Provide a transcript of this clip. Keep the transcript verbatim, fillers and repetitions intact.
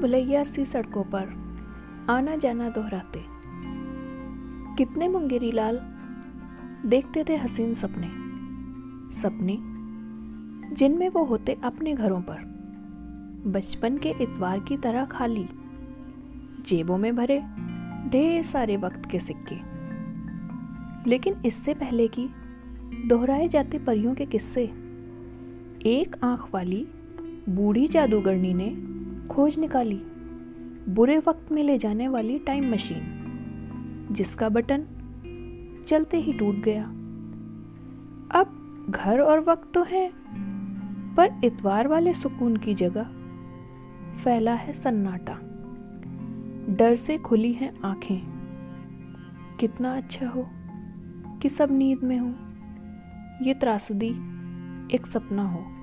भुलैया सी सड़कों पर आना जाना दोहराते, कितने मुंगेरी लाल देखते थे हसीन सपने, सपने जिनमें वो होते अपने घरों पर, बचपन के इतवार की तरह खाली, जेबों में भरे ढेर सारे वक्त के सिक्के। लेकिन इससे पहले कि दोहराए जाते परियों के किस्से, एक आंख वाली बूढ़ी जादूगरनी ने खोज निकाली बुरे वक्त में ले जाने वाली टाइम मशीन, जिसका बटन चलते ही टूट गया। अब घर और वक्त तो हैं, पर इतवार वाले सुकून की जगह फैला है सन्नाटा, डर से खुली हैं आंखें। कितना अच्छा हो कि सब नींद में हो, ये त्रासदी एक सपना हो।